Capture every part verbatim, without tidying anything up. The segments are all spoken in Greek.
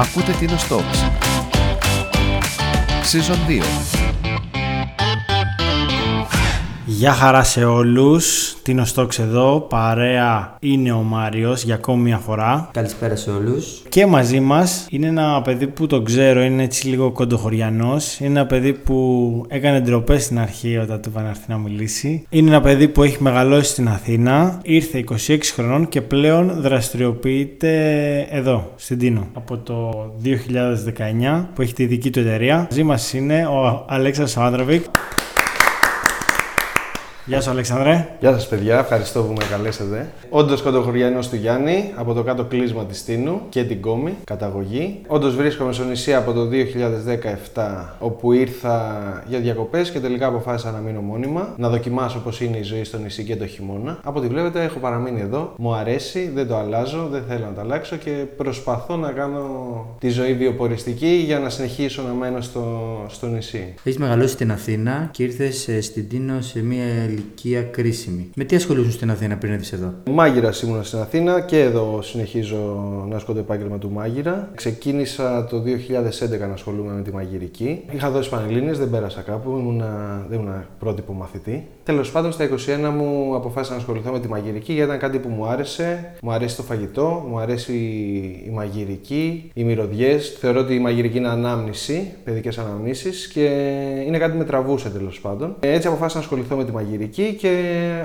Ακούτε Tinos Talks Season δύο. Γεια χαρά σε όλους, Tinos Talks εδώ, παρέα είναι ο Μάριος για ακόμη μια φορά. Καλησπέρα σε όλους. Και μαζί μας είναι ένα παιδί που το ξέρω, είναι έτσι λίγο κοντοχωριανός. Είναι ένα παιδί που έκανε ντροπές στην αρχή όταν του είπα να έρθει να μιλήσει. Είναι ένα παιδί που έχει μεγαλώσει στην Αθήνα, ήρθε είκοσι έξι χρονών και πλέον δραστηριοποιείται εδώ, στην Τίνο. Από το δύο χιλιάδες δεκαεννιά που έχει τη δική του εταιρεία. Μαζί μας είναι ο Αλέξανδρος Άνδροβικ. Γεια σου Αλέξανδρε. Γεια σας παιδιά, ευχαριστώ που με καλέσατε. Όντως κοντοχωριανός του Γιάννη, από το κάτω κλείσμα της Τίνου και την Κώμη, καταγωγή. Όντως βρίσκομαι στο νησί από το δύο χιλιάδες δεκαεπτά, όπου ήρθα για διακοπές και τελικά αποφάσισα να μείνω μόνιμα, να δοκιμάσω πώς είναι η ζωή στο νησί και το χειμώνα. Από ό,τι βλέπετε, έχω παραμείνει εδώ. Μου αρέσει, δεν το αλλάζω, δεν θέλω να το αλλάξω και προσπαθώ να κάνω τη ζωή βιοποριστική για να συνεχίσω να μένω στο, στο νησί. Έχεις μεγαλώσει στην Αθήνα και ήρθες στην Τίνο σε μια ηλικία κρίσιμη. Με τι ασχολούσουν στην Αθήνα πριν έρθεις εδώ? Μάγειρας ήμουν στην Αθήνα και εδώ συνεχίζω να ασκώ το επάγγελμα του μάγειρα. Ξεκίνησα το δύο χιλιάδες έντεκα να ασχολούμαι με τη μαγειρική. Είχα δώσει πανελλήνιες, δεν πέρασα κάπου, ήμουνα, δεν ήμουν πρότυπο μαθητή. Τέλος πάντων, στα είκοσι ένα μου αποφάσισα να ασχοληθώ με τη μαγειρική γιατί ήταν κάτι που μου άρεσε. Μου αρέσει το φαγητό, μου αρέσει η μαγειρική, οι μυρωδιές. Θεωρώ ότι η μαγειρική είναι ανάμνηση, παιδικές αναμνήσεις και είναι κάτι που με τραβούσε τέλος πάντων. Έτσι αποφάσισα να ασχοληθώ με τη μαγειρική και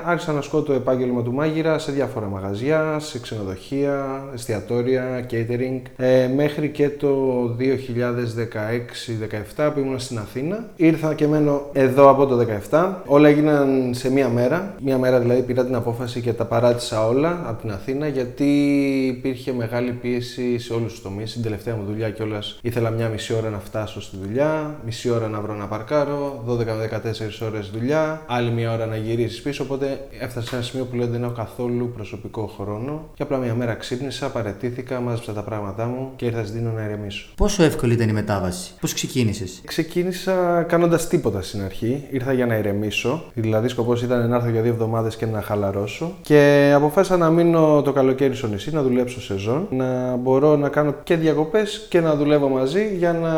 άρχισα να ασκώ το επάγγελμα του μάγειρα σε διάφορα μαγαζιά, σε ξενοδοχεία, εστιατόρια, catering, ε, μέχρι και το δύο χιλιάδες δεκαέξι δεκαεπτά που ήμουν στην Αθήνα. Ήρθα και μένω εδώ από το δεκαεπτά. Όλα έγιναν σε μία μέρα. Μία μέρα δηλαδή πήρα την απόφαση και τα παράτησα όλα από την Αθήνα γιατί υπήρχε μεγάλη πίεση σε όλους τους τομείς. Στην τελευταία μου δουλειά κιόλας ήθελα μία μισή ώρα να φτάσω στη δουλειά, μισή ώρα να βρω να παρκάρω, δώδεκα με δεκατέσσερις ώρες δουλειά, άλλη μία ώρα να γυρίσεις πίσω. Οπότε έφτασα σε ένα σημείο που λέω δεν έχω καθόλου προσωπικό χρόνο και απλά μία μέρα ξύπνησα, παραιτήθηκα, μάζεψα τα πράγματά μου και ήρθα στην Τίνο να ηρεμήσω. Πόσο εύκολη ήταν η μετάβαση, πώς ξεκίνησες? Ξεκίνησα κάνοντας τίποτα στην αρχή. Ήρθα για να ηρεμήσω. Δηλαδή, σκοπός ήταν να έρθω για δύο εβδομάδες και να χαλαρώσω. Και αποφάσισα να μείνω το καλοκαίρι στο νησί, να δουλέψω σεζόν, να μπορώ να κάνω και διακοπές και να δουλεύω μαζί για να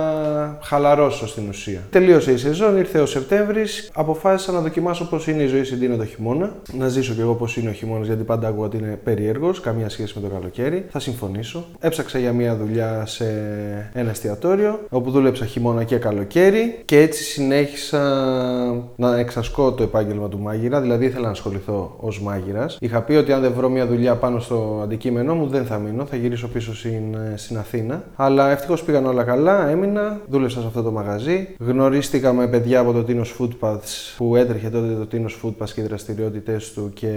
χαλαρώσω στην ουσία. Τελείωσε η σεζόν, ήρθε ο Σεπτέμβρης. Αποφάσισα να δοκιμάσω πώς είναι η ζωή στην Τίνο το χειμώνα. Να ζήσω κι εγώ πώς είναι ο χειμώνας, γιατί πάντα ακούω ότι είναι περίεργος, καμία σχέση με το καλοκαίρι. Θα συμφωνήσω. Έψαξα για μία δουλειά σε ένα εστιατόριο, όπου δούλεψα χειμώνα και καλοκαίρι. Και έτσι συνέχισα να εξασκώ το επάγγελμα του μάγειρα, δηλαδή ήθελα να ασχοληθώ ως μάγειρας. Είχα πει ότι αν δεν βρω μια δουλειά πάνω στο αντικείμενό μου, δεν θα μείνω, θα γυρίσω πίσω στην, στην Αθήνα. Αλλά ευτυχώς πήγαν όλα καλά, έμεινα, δούλεψα σε αυτό το μαγαζί. Γνωρίστηκα με παιδιά από το Tinos Foodpaths που έτρεχε τότε το Tinos Foodpaths και οι δραστηριότητες του και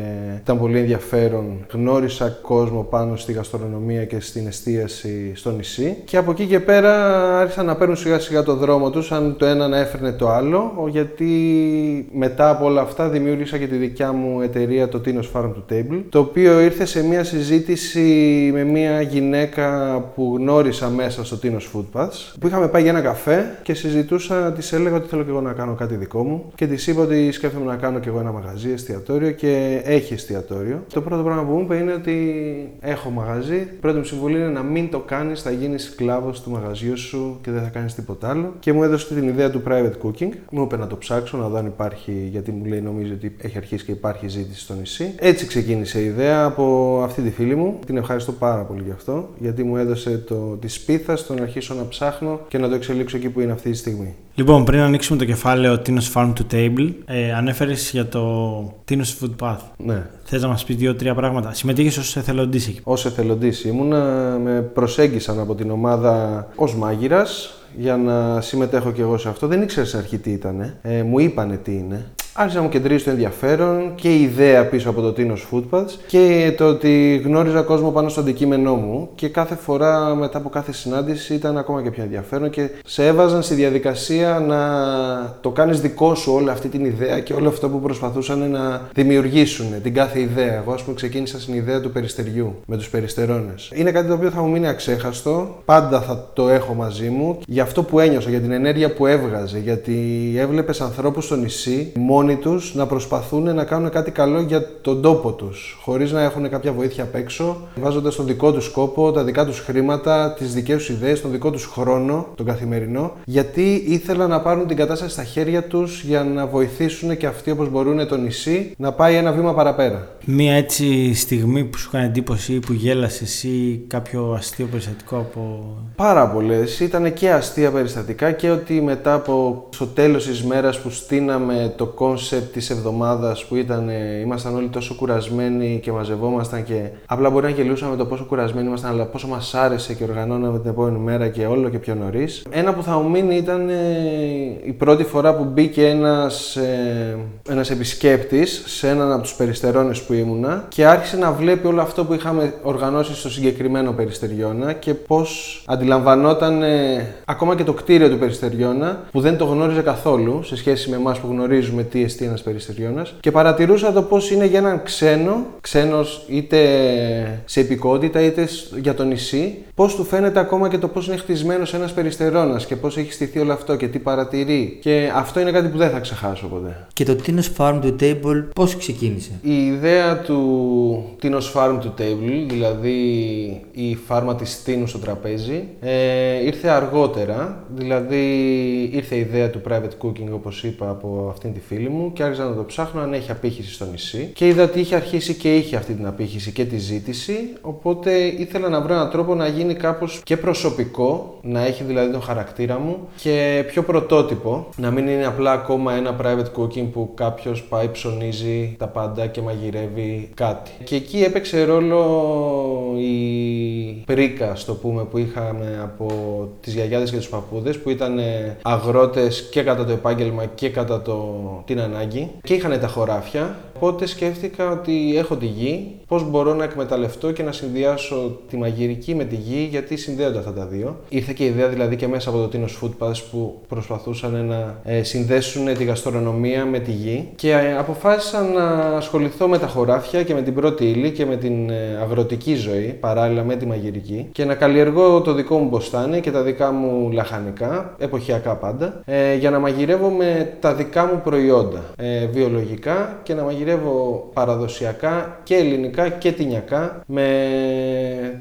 ήταν πολύ ενδιαφέρον. Γνώρισα κόσμο πάνω στη γαστρονομία και στην εστίαση στο νησί. Και από εκεί και πέρα άρχισαν να παίρνουν σιγά σιγά το δρόμο τους, αν το ένα να έφερνε το άλλο, γιατί μετά από όλα αυτά δημιούργησα και τη δικιά μου εταιρεία, το Tinos Farm to Table, το οποίο ήρθε σε μια συζήτηση με μια γυναίκα που γνώρισα μέσα στο Tinos Foodpaths, που είχαμε πάει για ένα καφέ και συζητούσα, της έλεγα ότι θέλω και εγώ να κάνω κάτι δικό μου και της είπα ότι σκέφτομαι να κάνω και εγώ ένα μαγαζί, εστιατόριο, και έχει εστιατόριο. Το πρώτο πράγμα που μου είπε είναι ότι έχω μαγαζί, πρώτη μου συμβουλή είναι να μην το κάνεις, θα γίνεις σκλάβος του μαγαζιού σου και δεν θα κάνεις τίποτα άλλο, και μου έδωσε την ιδέα του private cooking, μου είπε να το ψάξω, να δω αν υπάρχει, γιατί μου λέει νομίζω ότι έχει αρχίσει και υπάρχει ζήτηση στο νησί. Έτσι ξεκίνησε η ιδέα από αυτή τη φίλη μου. Την ευχαριστώ πάρα πολύ γι' αυτό, γιατί μου έδωσε το, τη σπίθα στο να αρχίσω να ψάχνω και να το εξελίξω εκεί που είναι αυτή τη στιγμή. Λοιπόν, πριν ανοίξουμε το κεφάλαιο Tinos Farm to Table, ε, ανέφερες για το Tinos Foodpath. Ναι. Θες να μας πεις δύο-τρία πράγματα? Συμμετείχες ως εθελοντής εκεί? Ως εθελοντής ήμουνα, με προσέγγισαν από την ομάδα ως μάγειρας για να συμμετέχω κι εγώ σε αυτό. Δεν ήξερα στην αρχή τι ήταν, ε, μου είπανε τι είναι. Άρχισα να μου κεντρίζει το ενδιαφέρον και η ιδέα πίσω από το Tinos Foodpaths και το ότι γνώριζα κόσμο πάνω στο αντικείμενό μου και κάθε φορά μετά από κάθε συνάντηση ήταν ακόμα και πιο ενδιαφέρον και σε έβαζαν στη διαδικασία να το κάνεις δικό σου όλη αυτή την ιδέα και όλο αυτό που προσπαθούσαν να δημιουργήσουν, την κάθε ιδέα. Εγώ ας πούμε ξεκίνησα στην ιδέα του περιστεριού με τους περιστερώνες. Είναι κάτι το οποίο θα μου μείνει αξέχαστο, πάντα θα το έχω μαζί μου, για αυτό που ένιωσα, για την ενέργεια που έβγαζε, γιατί έβλεπες ανθρώπους στο νησί, μόνοι μόνοι τους να προσπαθούν να κάνουν κάτι καλό για τον τόπο τους, χωρίς να έχουν κάποια βοήθεια απ' έξω, βάζοντας τον δικό τους κόπο, τα δικά τους χρήματα, τις δικές τους ιδέες, τον δικό τους χρόνο, τον καθημερινό, γιατί ήθελαν να πάρουν την κατάσταση στα χέρια τους για να βοηθήσουν και αυτοί όπως μπορούν το νησί να πάει ένα βήμα παραπέρα. Μία έτσι στιγμή που σου κάνει εντύπωση ή που γέλασες ή κάποιο αστείο περιστατικό από... Πάρα πολλές. Ήταν και αστεία περιστατικά και ότι μετά από στο τέλος της μέρας που στείναμε το κόνσεπτ της εβδομάδας που ήταν, ήμασταν όλοι τόσο κουρασμένοι και μαζευόμασταν και απλά μπορεί να γελούσαμε το πόσο κουρασμένοι ήμασταν, αλλά πόσο μας άρεσε και οργανώναμε την επόμενη μέρα και όλο και πιο νωρίς. Ένα που θα μου μείνει ήταν η πρώτη φορά που μπήκε ένας, ε, ένας επισκέπτης σε έναν από τους περιστερώνες που ήμουνα και άρχισε να βλέπει όλο αυτό που είχαμε οργανώσει στο συγκεκριμένο περιστεριώνα και πώς αντιλαμβανόταν ε, ακόμα και το κτίριο του περιστεριώνα που δεν το γνώριζε καθόλου σε σχέση με εμάς που γνωρίζουμε τι εστί ένας περιστεριώνας και παρατηρούσα το πώς είναι για έναν ξένο, ξένος είτε σε υπηκότητα είτε για το νησί, πώς του φαίνεται ακόμα και το πώς είναι χτισμένος ένας περιστερώνας και πώς έχει στηθεί όλο αυτό και τι παρατηρεί. Και αυτό είναι κάτι που δεν θα ξεχάσω ποτέ. Και το Tinos Farm to Table πώς ξεκίνησε? Η ιδέα του Tinos Farm to Table, δηλαδή η φάρμα της Τίνου στο τραπέζι, ε, ήρθε αργότερα, δηλαδή ήρθε η ιδέα του private cooking όπως είπα από αυτήν τη φίλη μου και άρχισα να το ψάχνω αν έχει απήχηση στο νησί και είδα ότι είχε αρχίσει και είχε αυτή την απήχηση και τη ζήτηση, οπότε ήθελα να βρω έναν τρόπο να γίνει κάπως και προσωπικό, να έχει δηλαδή τον χαρακτήρα μου και πιο πρωτότυπο, να μην είναι απλά ακόμα ένα private cooking που κάποιος πάει ψωνίζει τα πάντα και μαγειρεύει κάτι. Και εκεί έπαιξε ρόλο η πρίκα, στο πούμε, που είχαμε από τις γιαγιάδες και τους παππούδες που ήταν αγρότες και κατά το επάγγελμα και κατά το... την ανάγκη και είχαν τα χωράφια. Οπότε σκέφτηκα ότι έχω τη γη, πώς μπορώ να εκμεταλλευτώ και να συνδυάσω τη μαγειρική με τη γη, γιατί συνδέονται αυτά τα δύο. Ήρθε και η ιδέα δηλαδή και μέσα από το Tinos Food Pass που προσπαθούσαν να ε, συνδέσουν τη γαστρονομία με τη γη και ε, αποφάσισα να ασχοληθώ με τα χωράφια και με την πρώτη ύλη και με την ε, αγροτική ζωή παράλληλα με τη μαγειρική και να καλλιεργώ το δικό μου μποστάνι και τα δικά μου λαχανικά, εποχιακά πάντα, ε, για να μαγειρεύω με τα δικά μου προϊόντα, ε, βιολογικά και να μαγειρεύω παραδοσιακά και ελληνικά και τινιακά με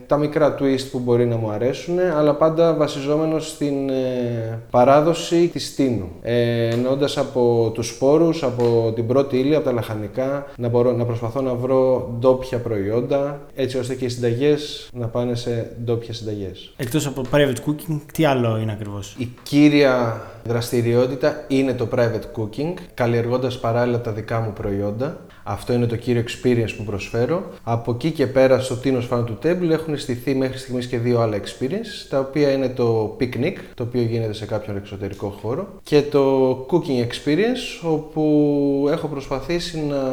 τα μικρά twist που μπορεί να μου αρέσουν, αλλά πάντα βασιζόμενο στην ε, παράδοση της Τίνου, ε, εννοώντας από τους σπόρους, από την πρώτη ύλη, από τα λαχανικά, να, μπορώ, να προσπαθώ να βρω ντόπια προϊόντα έτσι ώστε και οι συνταγές να πάνε σε ντόπια συνταγές. Εκτός από private cooking, τι άλλο είναι ακριβώς? Η κύρια δραστηριότητα είναι το private cooking, καλλιεργώντας παράλληλα τα δικά μου προϊόντα. Αυτό είναι το κύριο experience που προσφέρω. Από εκεί και πέρα στο Tinos Farm to Table έχουν στηθεί μέχρι στιγμής και δύο άλλα experience, τα οποία είναι το picnic, το οποίο γίνεται σε κάποιον εξωτερικό χώρο, και το cooking experience, όπου έχω προσπαθήσει να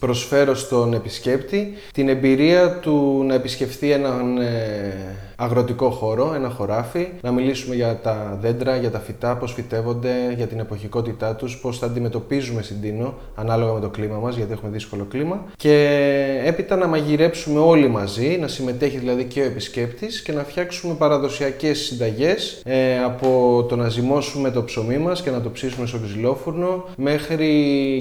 προσφέρω στον επισκέπτη την εμπειρία του να επισκεφθεί έναν αγροτικό χώρο, ένα χωράφι, να μιλήσουμε για τα δέντρα, για τα φυτά, πώς φυτεύονται, για την εποχικότητά τους, πώς τα αντιμετωπίζουμε στην Τίνο, ανάλογα με το κλίμα μας, γιατί έχουμε δύσκολο κλίμα. Και έπειτα να μαγειρέψουμε όλοι μαζί, να συμμετέχει δηλαδή και ο επισκέπτης και να φτιάξουμε παραδοσιακές συνταγές, ε, από το να ζυμώσουμε το ψωμί μας και να το ψήσουμε στο ξυλόφουρνο, μέχρι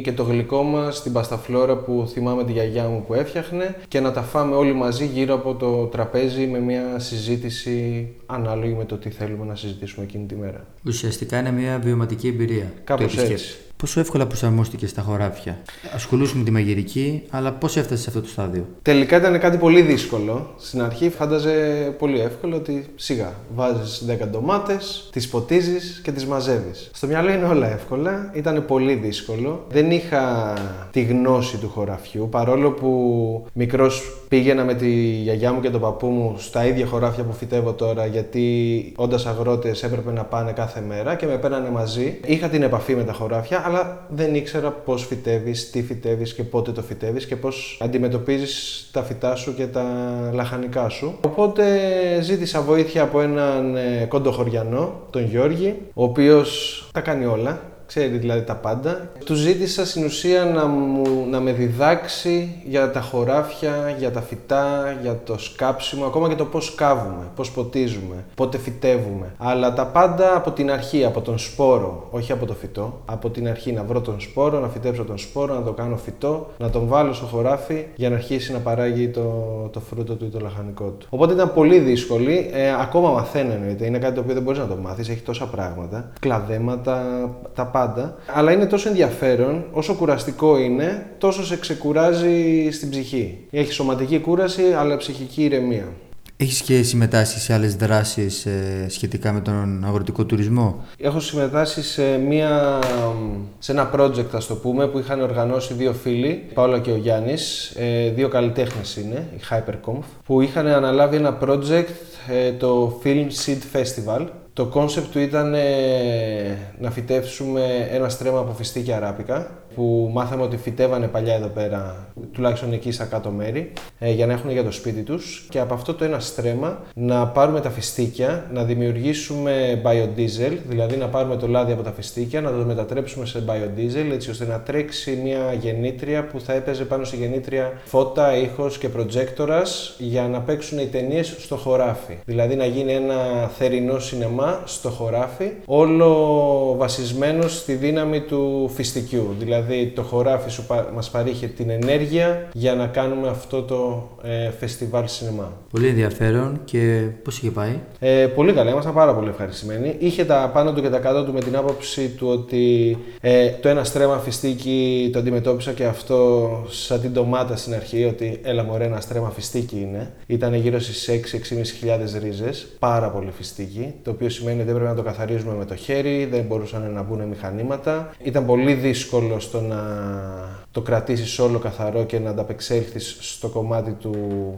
και το γλυκό μας, την πασταφλόρα που θυμάμαι τη γιαγιά μου που έφτιαχνε, και να τα φάμε όλοι μαζί γύρω από το τραπέζι με μια συζήτηση. Συζήτηση ανάλογη με το τι θέλουμε να συζητήσουμε εκείνη τη μέρα. Ουσιαστικά είναι μια βιωματική εμπειρία. Κάπως έτσι. Πόσο εύκολα προσαρμόστηκες στα χωράφια? Ασχολούσαμε με τη μαγειρική, αλλά πώς έφτασες σε αυτό το στάδιο? Τελικά ήταν κάτι πολύ δύσκολο. Στην αρχή φάνταζε πολύ εύκολο ότι σιγά βάζεις δέκα ντομάτες, τις ποτίζεις και τις μαζεύεις. Στο μυαλό είναι όλα εύκολα. Ήταν πολύ δύσκολο. Δεν είχα τη γνώση του χωραφιού. Παρόλο που μικρός πήγαινα με τη γιαγιά μου και τον παππού μου στα ίδια χωράφια που φυτεύω τώρα, γιατί όντας αγρότες έπρεπε να πάνε κάθε μέρα και με παίρνανε μαζί. Είχα την επαφή με τα χωράφια, αλλά δεν ήξερα πώς φυτεύεις, τι φυτεύεις και πότε το φυτεύεις και πώς αντιμετωπίζεις τα φυτά σου και τα λαχανικά σου. Οπότε ζήτησα βοήθεια από έναν κοντοχωριανό, τον Γιώργη, ο οποίος τα κάνει όλα. ξέρει δηλαδή τα πάντα. Του ζήτησα στην ουσία να, μου, να με διδάξει για τα χωράφια, για τα φυτά, για το σκάψιμο, ακόμα και το πώς κάβουμε, πώς ποτίζουμε, πότε φυτεύουμε. Αλλά τα πάντα από την αρχή, από τον σπόρο, όχι από το φυτό. Από την αρχή να βρω τον σπόρο, να φυτέψω τον σπόρο, να το κάνω φυτό, να τον βάλω στο χωράφι για να αρχίσει να παράγει το, το φρούτο του ή το λαχανικό του. Οπότε ήταν πολύ δύσκολη, ε, ακόμα μαθαίνω εννοείται. Είναι κάτι το οποίο δεν μπορείς να το μάθεις, έχει τόσα πράγματα, κλαδέματα, τα πάντα. Αλλά είναι τόσο ενδιαφέρον, όσο κουραστικό είναι, τόσο σε ξεκουράζει στην ψυχή. Έχει σωματική κούραση, αλλά ψυχική ηρεμία. Έχεις και συμμετάσχει σε άλλες δράσεις ε, σχετικά με τον αγροτικό τουρισμό? Έχω συμμετάσχει σε, μια, σε ένα project, ας το πούμε, που είχαν οργανώσει δύο φίλοι, Παόλα και ο Γιάννης, ε, δύο καλλιτέχνες είναι, η HyperConf, που είχαν αναλάβει ένα project, ε, το Film Seed Festival. Το κόνσεπτ του ήταν ε, να φυτέψουμε ένα στρέμμα από φιστί και αράπικα, που μάθαμε ότι φυτεύανε παλιά εδώ πέρα, τουλάχιστον εκεί στα κάτω μέρη, ε, για να έχουν για το σπίτι τους, και από αυτό το ένα στρέμμα να πάρουμε τα φιστίκια, να δημιουργήσουμε biodiesel, δηλαδή να πάρουμε το λάδι από τα φιστίκια, να το μετατρέψουμε σε biodiesel, έτσι ώστε να τρέξει μια γεννήτρια που θα έπαιζε πάνω στη γεννήτρια φώτα, ήχος και προτζέκτορας, για να παίξουν οι ταινίες στο χωράφι. Δηλαδή να γίνει ένα θερινό σινεμά στο χωράφι, όλο βασισμένο στη δύναμη του φιστικιού. Δηλαδή Δηλαδή το χωράφι σου μας παρήχε την ενέργεια για να κάνουμε αυτό το ε, φεστιβάλ σινεμά. Πολύ ενδιαφέρον. Και πώς είχε πάει? Ε, πολύ καλά, ήμασταν πάρα πολύ ευχαριστημένοι. Είχε τα πάνω του και τα κάτω του με την άποψη του ότι ε, το ένα στρέμμα φιστίκι το αντιμετώπισα και αυτό σαν την ντομάτα στην αρχή, ότι έλα μωρέ, ένα στρέμμα φιστίκι είναι. Ήταν γύρω στις έξι με έξι χιλιάδες πεντακόσιες ρίζες, πάρα πολύ φιστίκι, το οποίο σημαίνει ότι έπρεπε να το καθαρίζουμε με το χέρι, δεν μπορούσαν να μπουν μηχανήματα. Ήταν πολύ δύσκολο στο να το κρατήσεις όλο καθαρό και να ανταπεξέλθεις στο κομμάτι του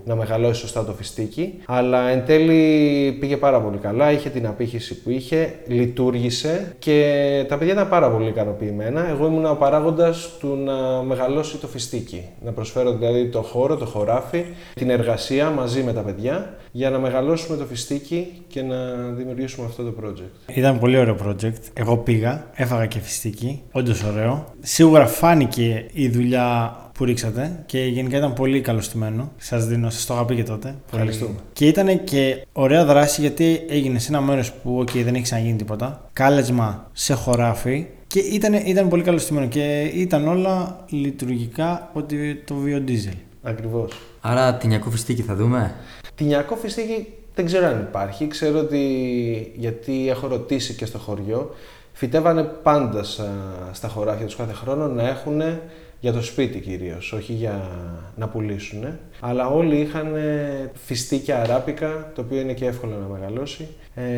να μεγαλώσει σωστά το φιστίκι. Αλλά εν τέλει πήγε πάρα πολύ καλά, είχε την απήχηση που είχε, λειτουργήσε και τα παιδιά ήταν πάρα πολύ ικανοποιημένα. Εγώ ήμουν ο παράγοντας του να μεγαλώσει το φιστίκι, να προσφέρω δηλαδή το χώρο, το χωράφι, την εργασία μαζί με τα παιδιά για να μεγαλώσουμε το φιστίκι και να δημιουργήσουμε αυτό το project. Ήταν πολύ ωραίο project. Εγώ πήγα, έφαγα και φιστίκι, όντως ωραίο. Σίγουρα φάνηκε η δουλειά που ρίξατε και γενικά ήταν πολύ καλωστημένο. Σας δίνω, σας το είχα πει και τότε. Ευχαριστούμε. Και ήταν και ωραία δράση, γιατί έγινε σε ένα μέρος που okay, δεν έχει ξαναγίνει τίποτα. Κάλεσμα σε χωράφι. Και ήταν, ήταν πολύ καλωστημένο και ήταν όλα λειτουργικά ότι το βιοντίζελ. Ακριβώς. Άρα τηνιακό φιστίκι θα δούμε. Τηνιακό φιστίκι δεν ξέρω αν υπάρχει. Ξέρω ότι, γιατί έχω ρωτήσει και στο χωριό, φυτεύανε πάντα στα χωράφια τους κάθε χρόνο να έχουν για το σπίτι κυρίως, όχι για να πουλήσουν. Αλλά όλοι είχαν φιστίκια αράπικα, το οποίο είναι και εύκολο να μεγαλώσει,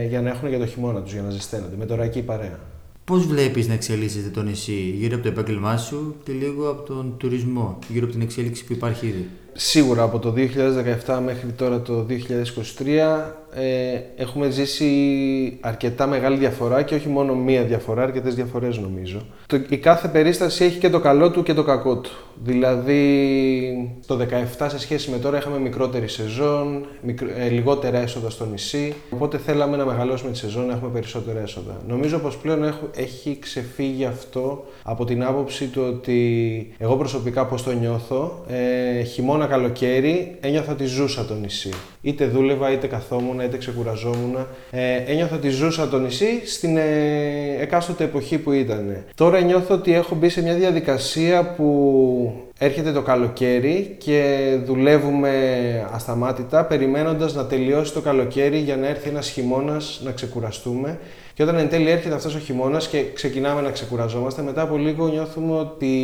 για να έχουν για το χειμώνα τους, για να ζεσταίνονται, με τωρακή παρέα. Πώς βλέπεις να εξελίσσεται το νησί γύρω από το επάγγελμά σου και λίγο από τον τουρισμό, γύρω από την εξέλιξη που υπάρχει ήδη? Σίγουρα από το δύο χιλιάδες δεκαεπτά μέχρι τώρα το δύο χιλιάδες είκοσι τρία ε, έχουμε ζήσει αρκετά μεγάλη διαφορά και όχι μόνο μία διαφορά, αρκετές διαφορές νομίζω. Το, η κάθε περίσταση έχει και το καλό του και το κακό του. Δηλαδή το δύο χιλιάδες δεκαεπτά σε σχέση με τώρα είχαμε μικρότερη σεζόν, μικρο, ε, λιγότερα έσοδα στο νησί, οπότε θέλαμε να μεγαλώσουμε τη σεζόν, να έχουμε περισσότερα έσοδα. Νομίζω πως πλέον έχω, έχει ξεφύγει αυτό από την άποψη του ότι εγώ προσωπικά πώς το νιώθω, ε, χειμώνα καλοκαίρι ένιωθα ότι ζούσα το νησί. Είτε δούλευα, είτε καθόμουν, είτε ξεκουραζόμουν. Ε, ένιωθα ότι ζούσα το νησί στην ε, εκάστοτε εποχή που ήταν. Τώρα νιώθω ότι έχω μπει σε μια διαδικασία που έρχεται το καλοκαίρι και δουλεύουμε ασταμάτητα, περιμένοντας να τελειώσει το καλοκαίρι για να έρθει ένας χειμώνας να ξεκουραστούμε. Και όταν εν τέλει έρχεται αυτός ο χειμώνας και ξεκινάμε να ξεκουραζόμαστε, μετά από λίγο νιώθουμε ότι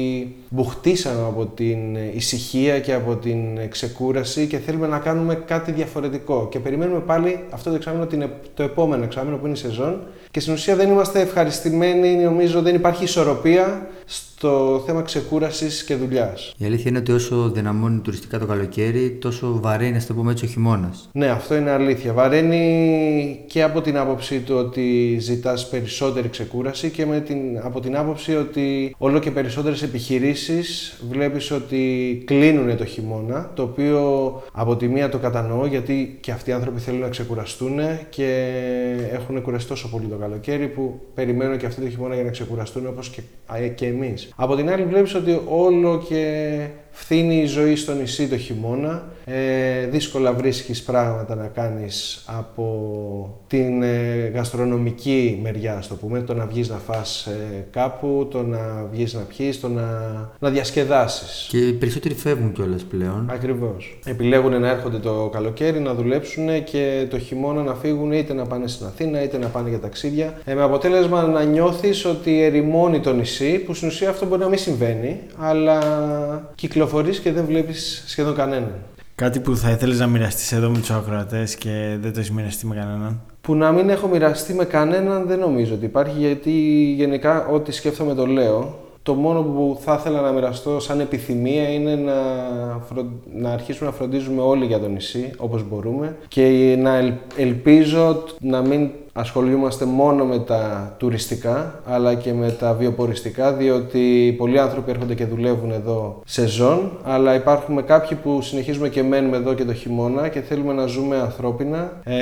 μπουχτίσαμε από την ησυχία και από την ξεκούραση και θέλουμε να κάνουμε κάτι διαφορετικό. Και περιμένουμε πάλι αυτό το εξάμηνο, το επόμενο εξάμηνο που είναι η σεζόν. Και στην ουσία δεν είμαστε ευχαριστημένοι, νομίζω δεν υπάρχει ισορροπία στο θέμα ξεκούρασης και δουλειάς. Η αλήθεια είναι ότι όσο δυναμώνει τουριστικά το καλοκαίρι, τόσο βαραίνει, ας το πούμε έτσι, ο χειμώνας. Ναι, αυτό είναι αλήθεια. Βαραίνει και από την άποψη του ότι ζητάς περισσότερη ξεκούραση και με την, από την άποψη ότι όλο και περισσότερες επιχειρήσεις βλέπεις ότι κλείνουν το χειμώνα, το οποίο από τη μία το κατανοώ, γιατί και αυτοί οι άνθρωποι θέλουν να ξεκουραστούν και έχουν κουραστεί τόσο πολύ το καλοκαίρι που περιμένουν και αυτοί το χειμώνα για να ξεκουραστούν, όπως και, και εμείς. Από την άλλη βλέπεις ότι όλο και φθήνει η ζωή στο νησί το χειμώνα, ε, δύσκολα βρίσκεις πράγματα να κάνεις από την ε, γαστρονομική μεριά, ας το πούμε, το να βγεις να φας ε, κάπου, το να βγεις να πιείς, το να, να διασκεδάσεις. Και οι περισσότεροι φεύγουν κιόλας πλέον. Ακριβώς. Επιλέγουν να έρχονται το καλοκαίρι, να δουλέψουν και το χειμώνα να φύγουν, είτε να πάνε στην Αθήνα, είτε να πάνε για ταξίδια. Ε, με αποτέλεσμα να νιώθεις ότι ερημώνει το νησί, που στην ουσία αυτό μπορεί να μην συμβαίνει, αλλά κυκλοφορεί και δεν βλέπεις σχεδόν κανέναν. Κάτι που θα ήθελες να μοιραστείς εδώ με τους ακροατές και δεν το έχεις μοιραστεί με κανέναν? Που να μην έχω μοιραστεί με κανέναν δεν νομίζω ότι υπάρχει, γιατί γενικά ό,τι σκέφτομαι το λέω. Το μόνο που θα ήθελα να μοιραστώ σαν επιθυμία είναι να, φρον... να αρχίσουμε να φροντίζουμε όλοι για το νησί όπως μπορούμε και να ελ... ελπίζω να μην ασχολούμαστε μόνο με τα τουριστικά αλλά και με τα βιοποριστικά, διότι πολλοί άνθρωποι έρχονται και δουλεύουν εδώ σεζόν, αλλά υπάρχουμε κάποιοι που συνεχίζουμε και μένουμε εδώ και το χειμώνα και θέλουμε να ζούμε ανθρώπινα, ε,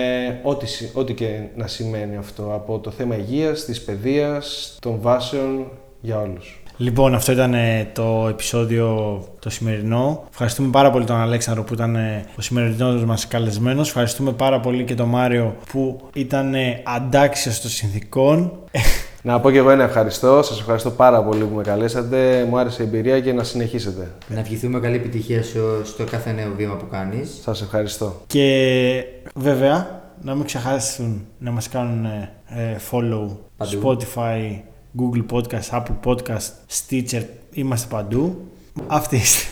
ό,τι, ό,τι και να σημαίνει αυτό, από το θέμα υγείας, της παιδείας, των βάσεων, για όλους. Λοιπόν, αυτό ήταν το επεισόδιο το σημερινό. Ευχαριστούμε πάρα πολύ τον Αλέξανδρο που ήταν ο σημερινός μας καλεσμένος. Ευχαριστούμε πάρα πολύ και τον Μάριο που ήταν αντάξιος των συνθηκών. Να πω και εγώ ένα ευχαριστώ. Σας ευχαριστώ πάρα πολύ που με καλέσατε. Μου άρεσε η εμπειρία και να συνεχίσετε. Να ευχηθούμε καλή επιτυχία στο κάθε νέο βήμα που κάνεις. Σας ευχαριστώ. Και βέβαια, να μην ξεχάσουν να μας κάνουν follow, παντού. Spotify, Google Podcast, Apple Podcast, Stitcher, είμαστε παντού. Αυτή είστε.